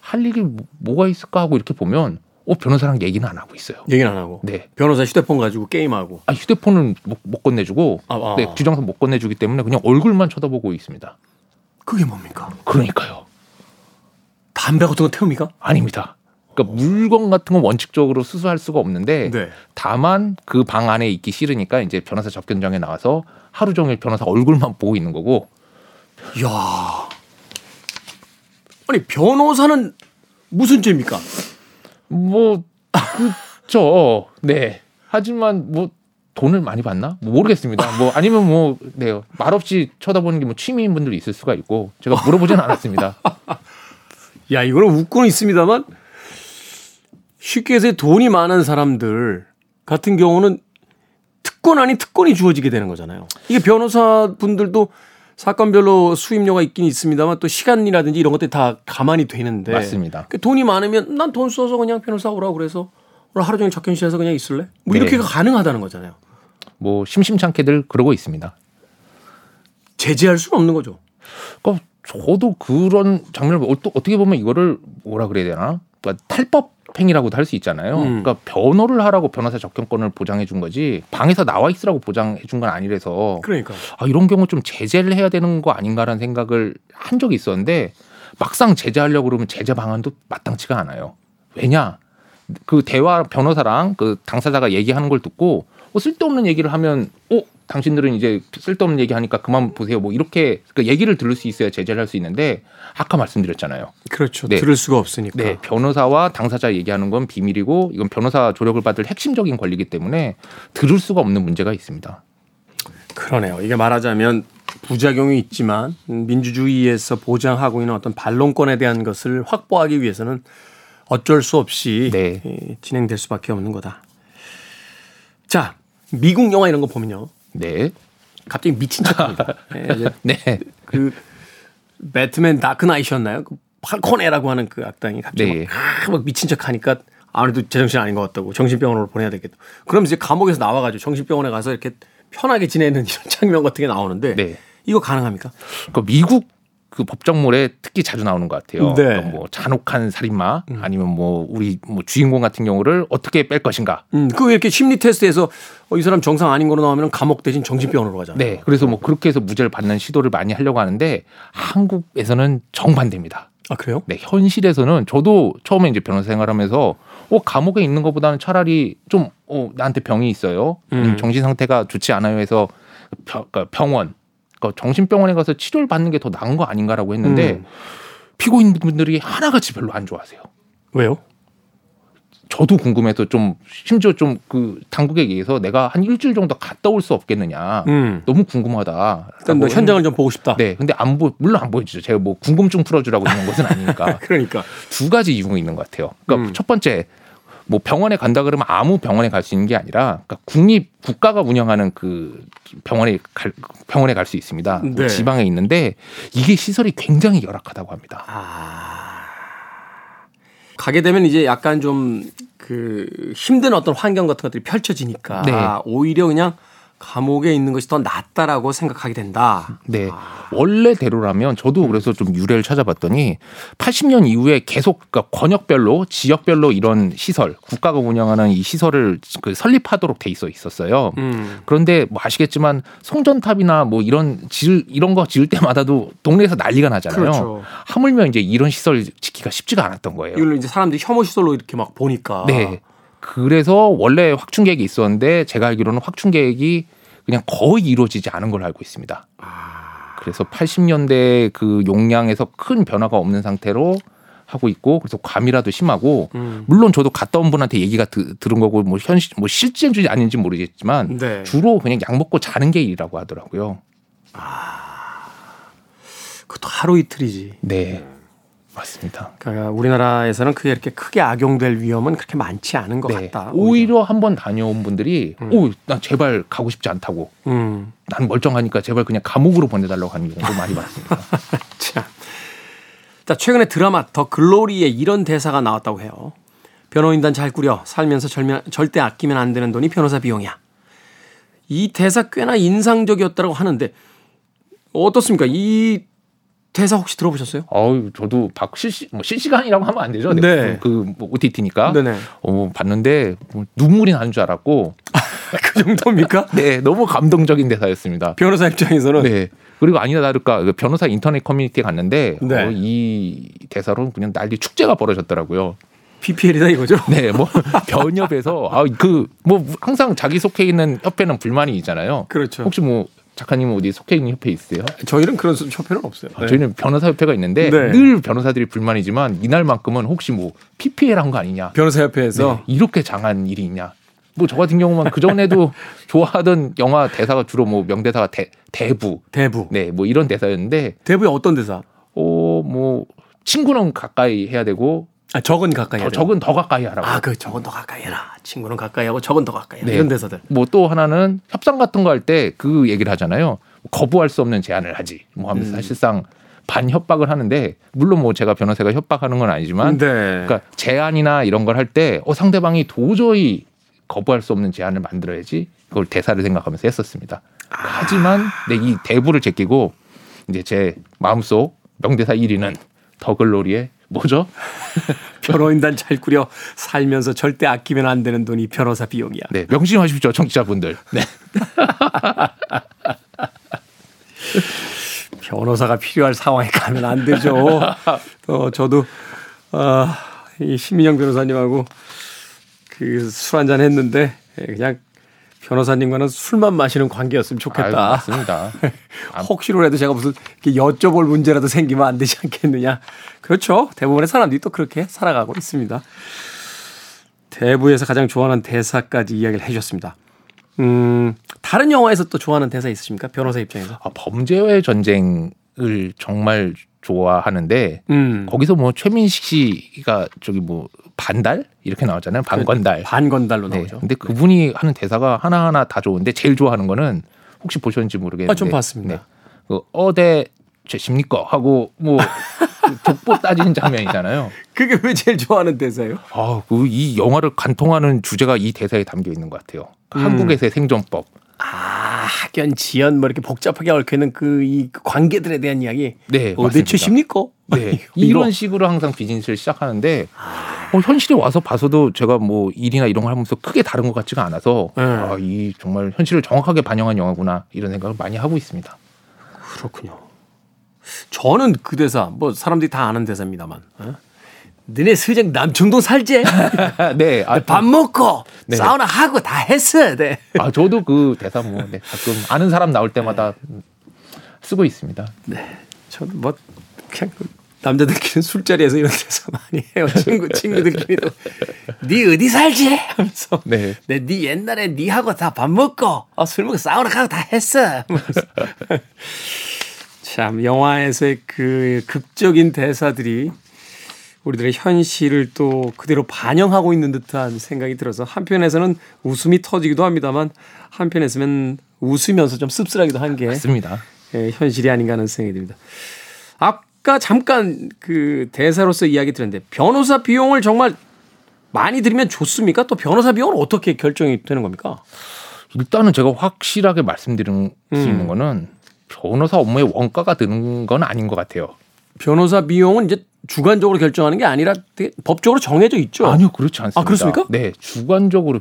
할 일이 뭐가 있을까 하고 이렇게 보면 어, 변호사랑 얘기는 안 하고 있어요. 얘기는 안 하고. 네. 변호사 휴대폰 가지고 게임하고. 아, 휴대폰은 못, 못 건네주고, 아, 아. 네, 규정상 못 건네주기 때문에 그냥 얼굴만 쳐다보고 있습니다. 그게 뭡니까? 그러니까요. 담배 같은 거 태웁니까? 아닙니다. 그러니까 물건 같은 건 원칙적으로 수수할 수가 없는데, 네. 다만 그 방 안에 있기 싫으니까 이제 변호사 접견장에 나와서 하루 종일 변호사 얼굴만 보고 있는 거고. 이야. 아니, 변호사는 무슨 죄입니까? 뭐 그렇죠. 네. 하지만 뭐 돈을 많이 받나? 뭐 모르겠습니다. 뭐 아니면 뭐 네. 말없이 쳐다보는 게 뭐 취미인 분들이 있을 수가 있고 제가 물어보진 않았습니다. 야, 이거는 웃고는 있습니다만 쉽게 해서 돈이 많은 사람들 같은 경우는 특권 아닌 특권이 주어지게 되는 거잖아요. 이게 변호사분들도 사건별로 수임료가 있긴 있습니다만 또 시간이라든지 이런 것들이 다 가만히 되는데 맞습니다. 그러니까 돈이 많으면 난 돈 써서 그냥 변호사 오라고 그래서 오늘 하루 종일 접견실에서 그냥 있을래? 뭐 이렇게 네. 가능하다는 거잖아요. 뭐 심심찮게들 그러고 있습니다. 제재할 수는 없는 거죠. 그러니까 저도 그런 장면을 어떻게 보면 이거를 뭐라 그래야 되나? 그러니까 탈법행위라고도 할 수 있잖아요. 음. 그러니까 변호를 하라고 변호사 접견권을 보장해 준 거지 방에서 나와 있으라고 보장해 준 건 아니라서 그러니까 아, 이런 경우 좀 제재를 해야 되는 거 아닌가라는 생각을 한 적이 있었는데 막상 제재하려고 그러면 제재 방안도 마땅치가 않아요. 왜냐? 그 대화 변호사랑 그 당사자가 얘기하는 걸 듣고 어, 쓸데없는 얘기를 하면 어, 당신들은 이제 쓸데없는 얘기하니까 그만 보세요. 뭐 이렇게 그 얘기를 들을 수 있어야 제재를 할 수 있는데 아까 말씀드렸잖아요. 그렇죠. 네. 들을 수가 없으니까. 네. 변호사와 당사자 얘기하는 건 비밀이고 이건 변호사 조력을 받을 핵심적인 권리이기 때문에 들을 수가 없는 문제가 있습니다. 그러네요. 이게 말하자면 부작용이 있지만 민주주의에서 보장하고 있는 어떤 반론권에 대한 것을 확보하기 위해서는 어쩔 수 없이 네. 진행될 수밖에 없는 거다. 자, 미국 영화 이런 거 보면요. 네. 갑자기 미친 척합니다. 네. 네. 그 배트맨 다크나이트였나요? 그 팔코네라고 하는 그 악당이 갑자기 네. 막, 막 미친 척하니까 아무래도 제정신 아닌 것 같다고 정신병원으로 보내야 되겠다. 그럼 이제 감옥에서 나와가지고 정신병원에 가서 이렇게 편하게 지내는 이런 장면 같은 게 나오는데 네. 이거 가능합니까? 그 미국 그 법정물에 특히 자주 나오는 것 같아요. 네. 그러니까 뭐 잔혹한 살인마 음. 아니면 뭐 우리 뭐 주인공 같은 경우를 어떻게 뺄 것인가. 음. 그 이렇게 심리 테스트에서 어, 이 사람 정상 아닌 거로 나오면 감옥 대신 정신병원으로 가잖아요. 네. 그래서 뭐 그렇게 해서 무죄를 받는 시도를 많이 하려고 하는데 한국에서는 정반대입니다. 아, 그래요? 네. 현실에서는 저도 처음에 이제 변호사 생활하면서 어, 감옥에 있는 것보다는 차라리 좀 어, 나한테 병이 있어요. 음. 정신 상태가 좋지 않아요 해서 병, 그러니까 병원. 정신병원에 가서 치료를 받는 게 더 나은 거 아닌가라고 했는데 음. 피고인분들이 하나같이 별로 안 좋아하세요. 왜요? 저도 궁금해서 좀 심지어 좀 그 당국에 의해서 내가 한 일주일 정도 갔다 올 수 없겠느냐. 음. 너무 궁금하다. 일단 뭐 현장을 좀 보고 싶다. 네, 근데 안 보, 물론 안 보여주죠. 제가 뭐 궁금증 풀어주라고 있는 것은 아니니까. 그러니까 두 가지 이유가 있는 것 같아요. 그러니까 음. 첫 번째. 뭐 병원에 간다 그러면 아무 병원에 갈 수 있는 게 아니라 그러니까 국립 국가가 운영하는 그 병원에 갈 병원에 갈 수 있습니다. 네. 뭐 지방에 있는데 이게 시설이 굉장히 열악하다고 합니다. 아... 가게 되면 이제 약간 좀 그 힘든 어떤 환경 같은 것들이 펼쳐지니까 네. 오히려 그냥 감옥에 있는 것이 더 낫다라고 생각하게 된다. 네. 아. 원래대로라면 저도 그래서 좀 유래를 찾아봤더니 팔십 년 이후에 계속 그러니까 권역별로 지역별로 이런 시설 국가가 운영하는 이 시설을 그 설립하도록 돼 있어 있었어요. 음. 그런데 뭐 아시겠지만 송전탑이나 뭐 이런 질, 이런 거 지을 때마다도 동네에서 난리가 나잖아요. 그렇죠. 하물며 이제 이런 시설 짓기가 쉽지가 않았던 거예요. 이걸로 이제 사람들이 혐오 시설로 이렇게 막 보니까. 네. 그래서 원래 확충 계획이 있었는데 제가 알기로는 확충 계획이 그냥 거의 이루어지지 않은 걸로 알고 있습니다. 그래서 팔십 년대 그 용량에서 큰 변화가 없는 상태로 하고 있고 그래서 과밀화도 심하고 음. 물론 저도 갔다 온 분한테 얘기가 드, 들은 거고 뭐 현실 뭐 실제인지 아닌지 모르겠지만 네. 주로 그냥 약 먹고 자는 게 일이라고 하더라고요. 아, 그것도 하루 이틀이지. 네. 맞습니다. 그러니까 우리나라에서는 그게 이렇게 크게 악용될 위험은 그렇게 많지 않은 것 네. 같다. 오히려, 오히려 한번 다녀온 분들이 음. 오, 난 제발 가고 싶지 않다고. 음. 난 멀쩡하니까 제발 그냥 감옥으로 보내달라고 하는 경우도 많이 봤습니다. 자. 자, 최근에 드라마 더 글로리에 이런 대사가 나왔다고 해요. 변호인단 잘 꾸려 살면서 절면, 절대 아끼면 안 되는 돈이 변호사 비용이야. 이 대사 꽤나 인상적이었다고 하는데 어떻습니까? 이 대사 혹시 들어보셨어요? 아우 저도 박 실시 뭐 실시간이라고 하면 안 되죠. 네. 그 뭐 오티티니까. 네네. 어 봤는데 뭐 눈물이 나는 줄 알았고 그 정도입니까? 네, 너무 감동적인 대사였습니다. 변호사 입장에서는. 네. 그리고 아니나 다를까 변호사 인터넷 커뮤니티에 갔는데 네. 어, 이 대사로 그냥 난리 축제가 벌어졌더라고요. 피피엘이다 이거죠? 네, 뭐 변협에서 아 그 뭐 항상 자기 속해 있는 협회는 불만이 있잖아요. 그렇죠. 혹시 뭐 작가님은 어디 속해 있는 협회 있으세요? 저희는 그런 협회는 없어요. 아, 네. 저희는 변호사 협회가 있는데 네. 늘 변호사들이 불만이지만 이날만큼은 혹시 뭐 피피엘 한 거 아니냐? 변호사 협회에서 네, 이렇게 장한 일이 있냐? 뭐 저 같은 경우만 그 전에도 좋아하던 영화 대사가 주로 뭐 명대사가 대, 대부, 대부, 네, 뭐 이런 대사였는데 대부의 어떤 대사? 어, 뭐 친구는 가까이 해야 되고. 아, 적은 가까이 하라. 적은 더 가까이 하라고. 아, 그 적은 더 가까이 해라. 친구는 가까이 하고 적은 더 가까이 해라. 네. 이런 대사들. 뭐 또 하나는 협상 같은 거 할 때 그 얘기를 하잖아요. 거부할 수 없는 제안을 하지. 뭐 하면서 음. 사실상 반협박을 하는데 물론 뭐 제가 변호사가 협박하는 건 아니지만 네. 그러니까 제안이나 이런 걸 할 때 어, 상대방이 도저히 거부할 수 없는 제안을 만들어야지. 그걸 대사를 생각하면서 했었습니다. 아. 하지만 네, 이 대부를 제끼고 이제 제 마음속 명대사 일 위는 더글로리의 뭐죠? 변호인단 잘 꾸려 살면서 절대 아끼면 안 되는 돈이 변호사 비용이야. 네, 명심하십시오, 청취자분들. 네. 변호사가 필요할 상황에 가면 안 되죠. 어, 저도 어, 이 신민영 변호사님하고 그 술 한잔 했는데 그냥 변호사님과는 술만 마시는 관계였으면 좋겠다. 아유, 맞습니다. 혹시라도 제가 무슨 여쭤볼 문제라도 생기면 안 되지 않겠느냐. 그렇죠. 대부분의 사람들이 또 그렇게 살아가고 있습니다. 대부에서 가장 좋아하는 대사까지 이야기를 해주셨습니다. 음, 다른 영화에서 또 좋아하는 대사 있으십니까? 변호사 입장에서. 아, 범죄와의 전쟁을 정말 좋아하는데 음. 거기서 뭐 최민식 씨가 저기 뭐 반달 이렇게 나오잖아요. 반건달. 반건달로 나오죠. 네. 근데 그분이 네. 하는 대사가 하나하나 다 좋은데 제일 좋아하는 거는 혹시 보셨는지 모르겠는데. 아, 좀 봤습니다. 네. 그 어대 죄십니까 하고 뭐 독보 따지는 장면이잖아요. 그게 왜 제일 좋아하는 대사예요? 아, 그 이 영화를 관통하는 주제가 이 대사에 담겨 있는 것 같아요. 음. 한국에서의 생존법. 아, 학연, 지연 뭐 이렇게 복잡하게 얽혀있는 그 이 관계들에 대한 이야기. 네, 어, 내 죄십니까? 네, 이런 식으로 항상 비즈니스를 시작하는데 어, 현실에 와서 봐서도 제가 뭐 일이나 이런 걸 하면서 크게 다른 것 같지가 않아서 네. 아, 이 정말 현실을 정확하게 반영한 영화구나 이런 생각을 많이 하고 있습니다. 그렇군요. 저는 그 대사 뭐 사람들이 다 아는 대사입니다만. 어? 너네 서장 남청동 살지? 네, 아, 밥 먹고 네. 사우나 하고 다 했어야 돼. 아, 저도 그 대사 뭐 네, 가끔 아는 사람 나올 때마다 네. 쓰고 있습니다. 네, 저도 뭐 그냥 남자들끼리 술자리에서 이런 대사 많이 해요. 친구 친구들끼리도 네 어디 살지? 하면서 네, 네, 네 옛날에 니하고 다 밥 먹고 어, 술 먹고 사우나 가고 다 했어. 참 영화에서의 그 극적인 대사들이. 우리들의 현실을 또 그대로 반영하고 있는 듯한 생각이 들어서 한편에서는 웃음이 터지기도 합니다만 한편에서는 웃으면서 좀 씁쓸하기도 한 게 맞습니다. 예, 현실이 아닌가 하는 생각이 듭니다. 아까 잠깐 그 대사로서 이야기 드렸는데 변호사 비용을 정말 많이 들이면 좋습니까? 또 변호사 비용은 어떻게 결정이 되는 겁니까? 일단은 제가 확실하게 말씀드릴 수 음. 있는 거는 변호사 업무의 원가가 드는 건 아닌 것 같아요. 변호사 비용은 이제 주관적으로 결정하는 게 아니라 법적으로 정해져 있죠. 아니요, 그렇지 않습니다. 아, 그렇습니까? 네, 주관적으로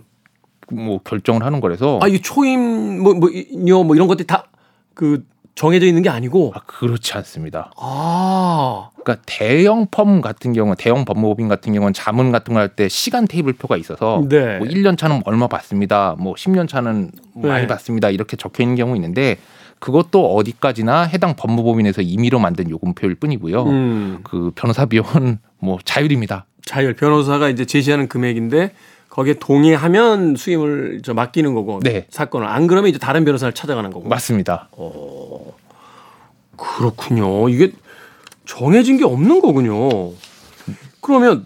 뭐 결정을 하는 거라서. 아, 이 초임 뭐 뭐요 뭐 이런 것들이 다 그 정해져 있는 게 아니고. 아, 그렇지 않습니다. 아, 그러니까 대형 펌 같은 경우, 대형 법무법인 같은 경우는 자문 같은 걸 할 때 시간 테이블표가 있어서 네. 뭐 일 년 차는 얼마 받습니다, 뭐 십 년 차는 네. 많이 받습니다 이렇게 적혀 있는 경우 있는데. 그것도 어디까지나 해당 법무법인에서 임의로 만든 요금표일 뿐이고요. 음. 그 변호사 비용은 뭐 자율입니다. 자율. 변호사가 이제 제시하는 금액인데 거기에 동의하면 수임을 저 맡기는 거고 네. 사건을 안 그러면 이제 다른 변호사를 찾아가는 거고. 맞습니다. 어, 그렇군요. 이게 정해진 게 없는 거군요. 그러면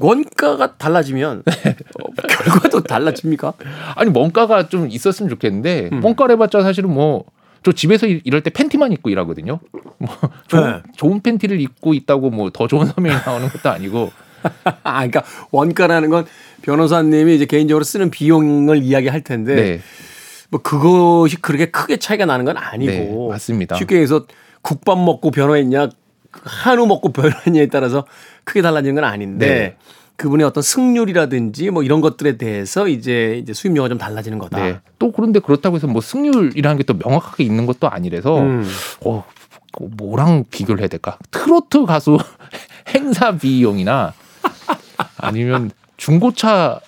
원가가 달라지면 어, 결과도 달라집니까? 아니, 원가가 좀 있었으면 좋겠는데 음. 원가를 해봤자 사실은 뭐 저 집에서 일, 일할 때 팬티만 입고 일하거든요. 뭐 좋은, 네. 좋은 팬티를 입고 있다고 뭐 더 좋은 서명이 나오는 것도 아니고. 아, 그러니까 원가라는 건 변호사님이 이제 개인적으로 쓰는 비용을 이야기할 텐데 네. 뭐 그것이 그렇게 크게 차이가 나는 건 아니고. 네, 맞습니다. 쉽게 해서 국밥 먹고 변화했냐 한우 먹고 변화했냐에 따라서 크게 달라지는 건 아닌데 네. 그분의 어떤 승률이라든지 뭐 이런 것들에 대해서 이제 이제 수입료가 좀 달라지는 거다. 네. 또 그런데 그렇다고 해서 뭐 승률이라는 게 또 명확하게 있는 것도 아니라서 음. 어, 뭐랑 비교를 해야 될까? 트로트 가수 행사 비용이나 아니면 중고차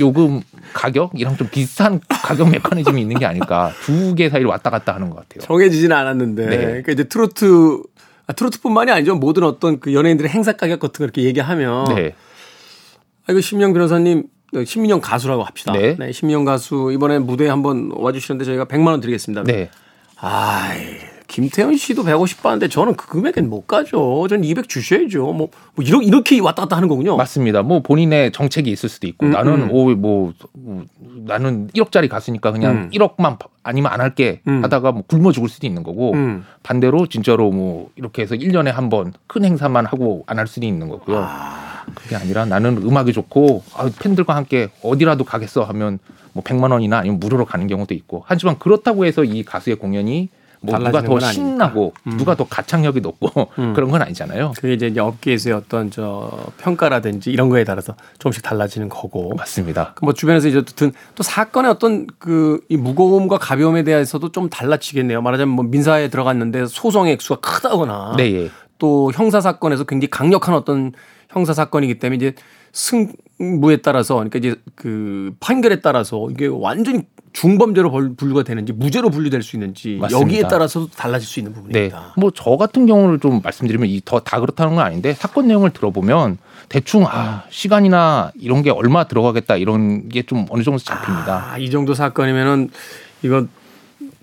요금 가격이랑 좀 비슷한 가격 메커니즘이 있는 게 아닐까. 두 개 사이를 왔다 갔다 하는 것 같아요. 정해지진 않았는데. 네. 그러니까 이제 트로트, 아, 트로트뿐만이 아니죠. 모든 어떤 그 연예인들의 행사 가격 같은 거 이렇게 얘기하면. 네. 아, 이거 신민영 변호사님, 신민영 가수라고 합시다. 네. 네, 신민영 가수 이번에 무대에 한번 와주시는데 저희가 백만 원 드리겠습니다. 네. 아이. 김태현 씨도 백오십 받는데 저는 그 금액엔 못 가죠. 저는 이백 주셔야죠. 뭐, 뭐 이렇게, 이렇게 왔다 갔다 하는 거군요. 맞습니다. 뭐 본인의 정책이 있을 수도 있고 음, 나는 음. 오, 뭐 나는 일억짜리 가수니까 그냥 음. 일억만 아니면 안 할게 음. 하다가 뭐 굶어 죽을 수도 있는 거고 음. 반대로 진짜로 뭐 이렇게 해서 일 년에 한 번 큰 행사만 하고 안 할 수도 있는 거고요. 아. 그게 아니라 나는 음악이 좋고 아, 팬들과 함께 어디라도 가겠어 하면 뭐 백만 원이나 아니면 무료로 가는 경우도 있고 하지만 그렇다고 해서 이 가수의 공연이 뭐 누가 더 신나고 음. 누가 더 가창력이 높고 음. 그런 건 아니잖아요. 그게 이제 업계에서의 어떤 저 평가라든지 이런 거에 따라서 조금씩 달라지는 거고. 맞습니다. 뭐 주변에서 이제 어쨌든 또 사건의 어떤 그 이 무거움과 가벼움에 대해서도 좀 달라지겠네요. 말하자면 뭐 민사에 들어갔는데 소송의 액수가 크다거나 네, 예. 또 형사 사건에서 굉장히 강력한 어떤 형사 사건이기 때문에 이제 승무에 따라서 그러니까 이제 그 판결에 따라서 이게 완전히 중범죄로 분류가 되는지 무죄로 분류될 수 있는지 맞습니다. 여기에 따라서도 달라질 수 있는 부분입니다. 네. 뭐 저 같은 경우를 좀 말씀드리면 이 더 다 그렇다는 건 아닌데 사건 내용을 들어보면 대충 아 시간이나 이런 게 얼마 들어가겠다 이런 게 좀 어느 정도 잡힙니다. 아, 이 정도 사건이면은 이건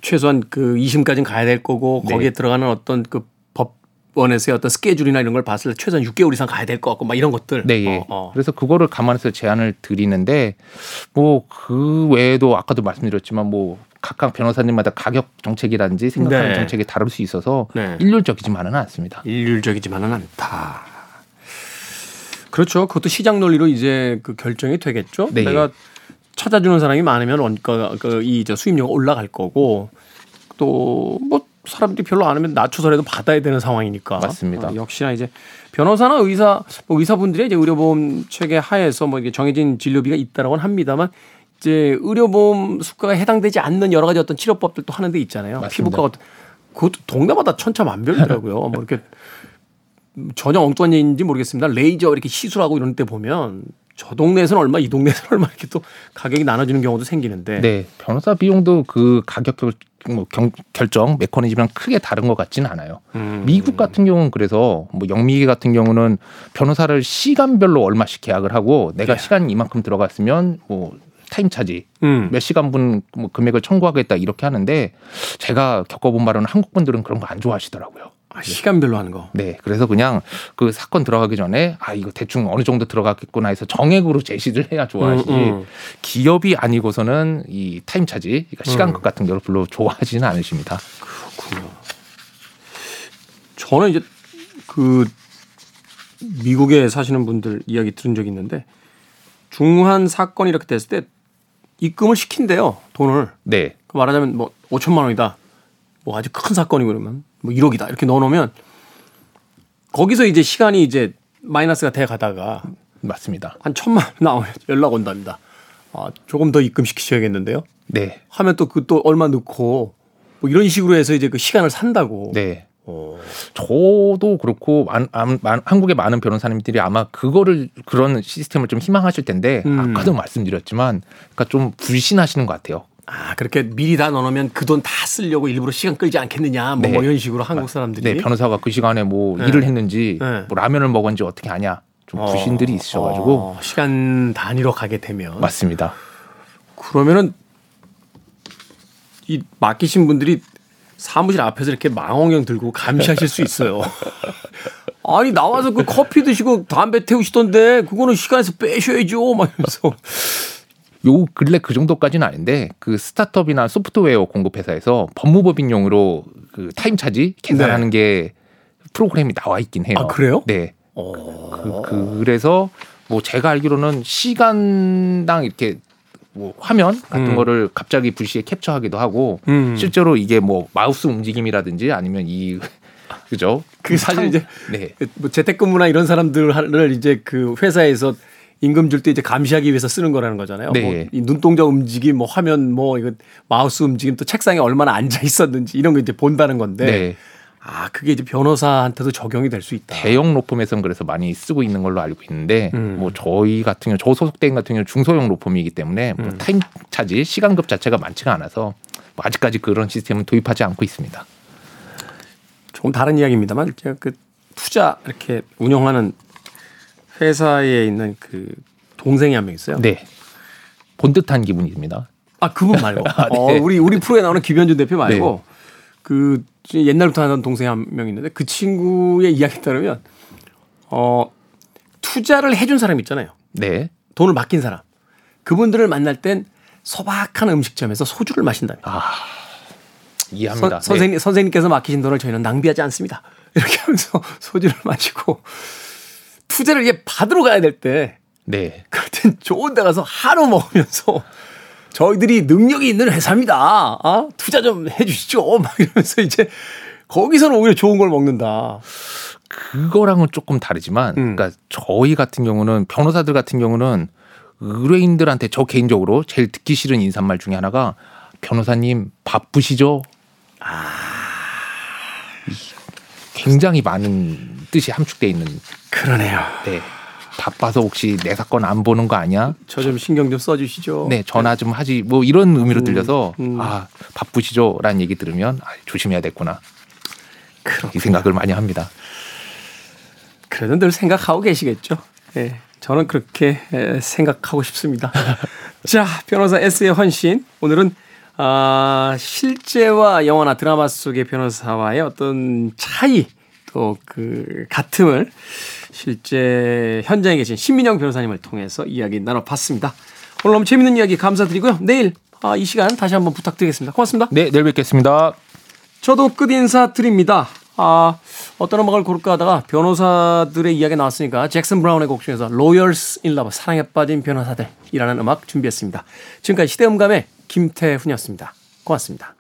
최소한 그 이심까지는 가야 될 거고 네. 거기에 들어가는 어떤 그 원에서의 어떤 스케줄이나 이런 걸 봤을 때 최소한 육 개월 이상 가야 될 것 같고 막 이런 것들. 네. 예. 어, 어. 그래서 그거를 감안해서 제안을 드리는데 뭐 그 외에도 아까도 말씀드렸지만 뭐 각각 변호사님마다 가격 정책이라든지 생각하는 네. 정책이 다를 수 있어서 네. 일률적이지만은 않습니다. 일률적이지만은 않다. 그렇죠. 그것도 시장 논리로 이제 그 결정이 되겠죠. 네. 내가 찾아주는 사람이 많으면 원가 그 이 저 수입료가 올라갈 거고 또 뭐. 사람들이 별로 안 하면 낮춰서라도 받아야 되는 상황이니까. 맞습니다. 어, 역시나 이제 변호사나 의사, 뭐 의사분들의 이제 의료보험 체계 하에서 뭐 이게 정해진 진료비가 있다라고는 합니다만 이제 의료보험 수가가 해당되지 않는 여러 가지 어떤 치료법들도 하는 데 있잖아요. 맞습니다. 피부과 같은 그것도 동네마다 천차만별이더라고요. 뭐 이렇게 전혀 엉뚱한 얘기인지 모르겠습니다. 레이저 이렇게 시술하고 이런 데 보면. 저 동네에서는 얼마, 이 동네에서는 얼마 이렇게 또 가격이 나눠지는 경우도 생기는데. 네, 변호사 비용도 그 가격 뭐 경, 결정 메커니즘이랑 크게 다른 것 같지는 않아요. 음. 미국 같은 경우는 그래서 뭐 영미계 같은 경우는 변호사를 시간별로 얼마씩 계약을 하고 내가 네. 시간 이만큼 들어갔으면 뭐 타임 차지 음. 몇 시간 분 뭐 금액을 청구하겠다 이렇게 하는데 제가 겪어본 바로는 한국 분들은 그런 거 안 좋아하시더라고요. 아, 시간별로 하는 거. 네. 그래서 그냥 그 사건 들어가기 전에 아, 이거 대충 어느 정도 들어갔겠구나 해서 정액으로 제시를 해야 좋아하시지. 음, 음. 기업이 아니고서는 이 타임 차지, 그러니까 시간 것 음. 같은 걸 별로 좋아하지는 않으십니다. 그렇군요. 저는 이제 그 미국에 사시는 분들 이야기 들은 적이 있는데 중한 사건이 이렇게 됐을 때 입금을 시킨대요. 돈을. 네. 말하자면 뭐 오천만 원이다. 뭐 아주 큰 사건이 그러면 뭐 일억이다 이렇게 넣어놓으면 거기서 이제 시간이 이제 마이너스가 돼 가다가 맞습니다. 한 천만 나오면 연락 온답니다. 아 조금 더 입금시키셔야겠는데요. 네. 하면 또 그 또 얼마 넣고 뭐 이런 식으로 해서 이제 그 시간을 산다고. 네. 어. 저도 그렇고 만, 만, 한국의 많은 변호사님들이 아마 그거를 그런 시스템을 좀 희망하실 텐데 음. 아까도 말씀드렸지만 그러니까 좀 불신하시는 것 같아요. 아 그렇게 미리 다 넣어놓으면 그 돈 다 쓰려고 일부러 시간 끌지 않겠느냐 뭐, 네. 뭐 이런 식으로 한국 사람들이 네, 변호사가 그 시간에 뭐 네. 일을 했는지 네. 뭐 라면을 먹었는지 어떻게 아냐 좀 불신들이 어, 있으셔가지고 어, 시간 단위로 가게 되면 맞습니다. 그러면은 이 맡기신 분들이 사무실 앞에서 이렇게 망원경 들고 감시하실 수 있어요. 아니 나와서 그 커피 드시고 담배 태우시던데 그거는 시간에서 빼셔야죠 막 이러면서. 요 근래 그 정도까지는 아닌데 그 스타트업이나 소프트웨어 공급 회사에서 법무법인용으로 그 타임 차지 계산하는 네. 게 프로그램이 나와 있긴 해요. 아 그래요? 네. 그, 그, 그래서 뭐 제가 알기로는 시간당 이렇게 뭐 화면 같은 음. 거를 갑자기 불시에 캡처하기도 하고 음. 실제로 이게 뭐 마우스 움직임이라든지 아니면 이 그죠? 그 사실 이제 네. 뭐 재택근무나 이런 사람들을 이제 그 회사에서 임금 줄 때 이제 감시하기 위해서 쓰는 거라는 거잖아요. 네. 뭐 이 눈동자 움직임, 뭐 화면, 뭐 이거 마우스 움직임, 또 책상에 얼마나 앉아 있었는지 이런 거 이제 본다는 건데. 네. 아, 그게 이제 변호사한테도 적용이 될 수 있다. 대형 로펌에서는 그래서 많이 쓰고 있는 걸로 알고 있는데, 음. 뭐 저희 같은 경우, 저 소속대인 같은 경우 중소형 로펌이기 때문에 음. 뭐 타임 차지, 시간급 자체가 많지가 않아서 뭐 아직까지 그런 시스템은 도입하지 않고 있습니다. 조금 다른 이야기입니다만, 제가 그 투자 이렇게 운영하는 회사에 있는 그 동생이 한 명 있어요. 네, 본 듯한 기분입니다. 아, 그분 말고, 아, 네. 어, 우리 우리 프로에 나오는 김현준 대표 말고. 네. 그 옛날부터 하던 동생이 한 명 있는데 그 친구의 이야기에 따르면 어, 투자를 해준 사람이 있잖아요. 네. 돈을 맡긴 사람. 그분들을 만날 땐 소박한 음식점에서 소주를 마신다며. 아, 이해합니다. 서, 선생님, 네. 선생님께서 맡기신 돈을 저희는 낭비하지 않습니다. 이렇게 하면서 소주를 마시고 투자를 이제 받으러 가야 될 때 네. 그땐 좋은 데 가서 하루 먹으면서 저희들이 능력이 있는 회사입니다. 어? 투자 좀 해주시죠. 막 이러면서 이제 거기서는 오히려 좋은 걸 먹는다. 그거랑은 조금 다르지만, 음. 그러니까 저희 같은 경우는 변호사들 같은 경우는 의뢰인들한테 저 개인적으로 제일 듣기 싫은 인사말 중에 하나가 변호사님 바쁘시죠? 아, 굉장히 많은 뜻이 함축되어 있는. 그러네요. 네. 바빠서 혹시 내 사건 안 보는 거 아니야? 저 좀 신경 좀 써주시죠. 네, 전화 좀 하지. 뭐 이런 의미로 들려서 음, 음. 아 바쁘시죠라는 얘기 들으면 아, 조심해야 됐구나. 그렇구나. 이 생각을 많이 합니다. 그래도 늘 생각하고 계시겠죠. 네, 저는 그렇게 생각하고 싶습니다. 자, 변호사 S의 헌신. 오늘은 아, 실제와 영화나 드라마 속의 변호사와의 어떤 차이. 또 그 같음을 실제 현장에 계신 신민영 변호사님을 통해서 이야기 나눠봤습니다. 오늘 너무 재밌는 이야기 감사드리고요. 내일 아, 이 시간 다시 한번 부탁드리겠습니다. 고맙습니다. 네, 내일 뵙겠습니다. 저도 끝 인사 드립니다. 아, 어떤 음악을 고를까 하다가 변호사들의 이야기 나왔으니까 잭슨 브라운의 곡 중에서 로열스 인 러브 사랑에 빠진 변호사들이라는 음악 준비했습니다. 지금까지 시대음감의 김태훈이었습니다. 고맙습니다.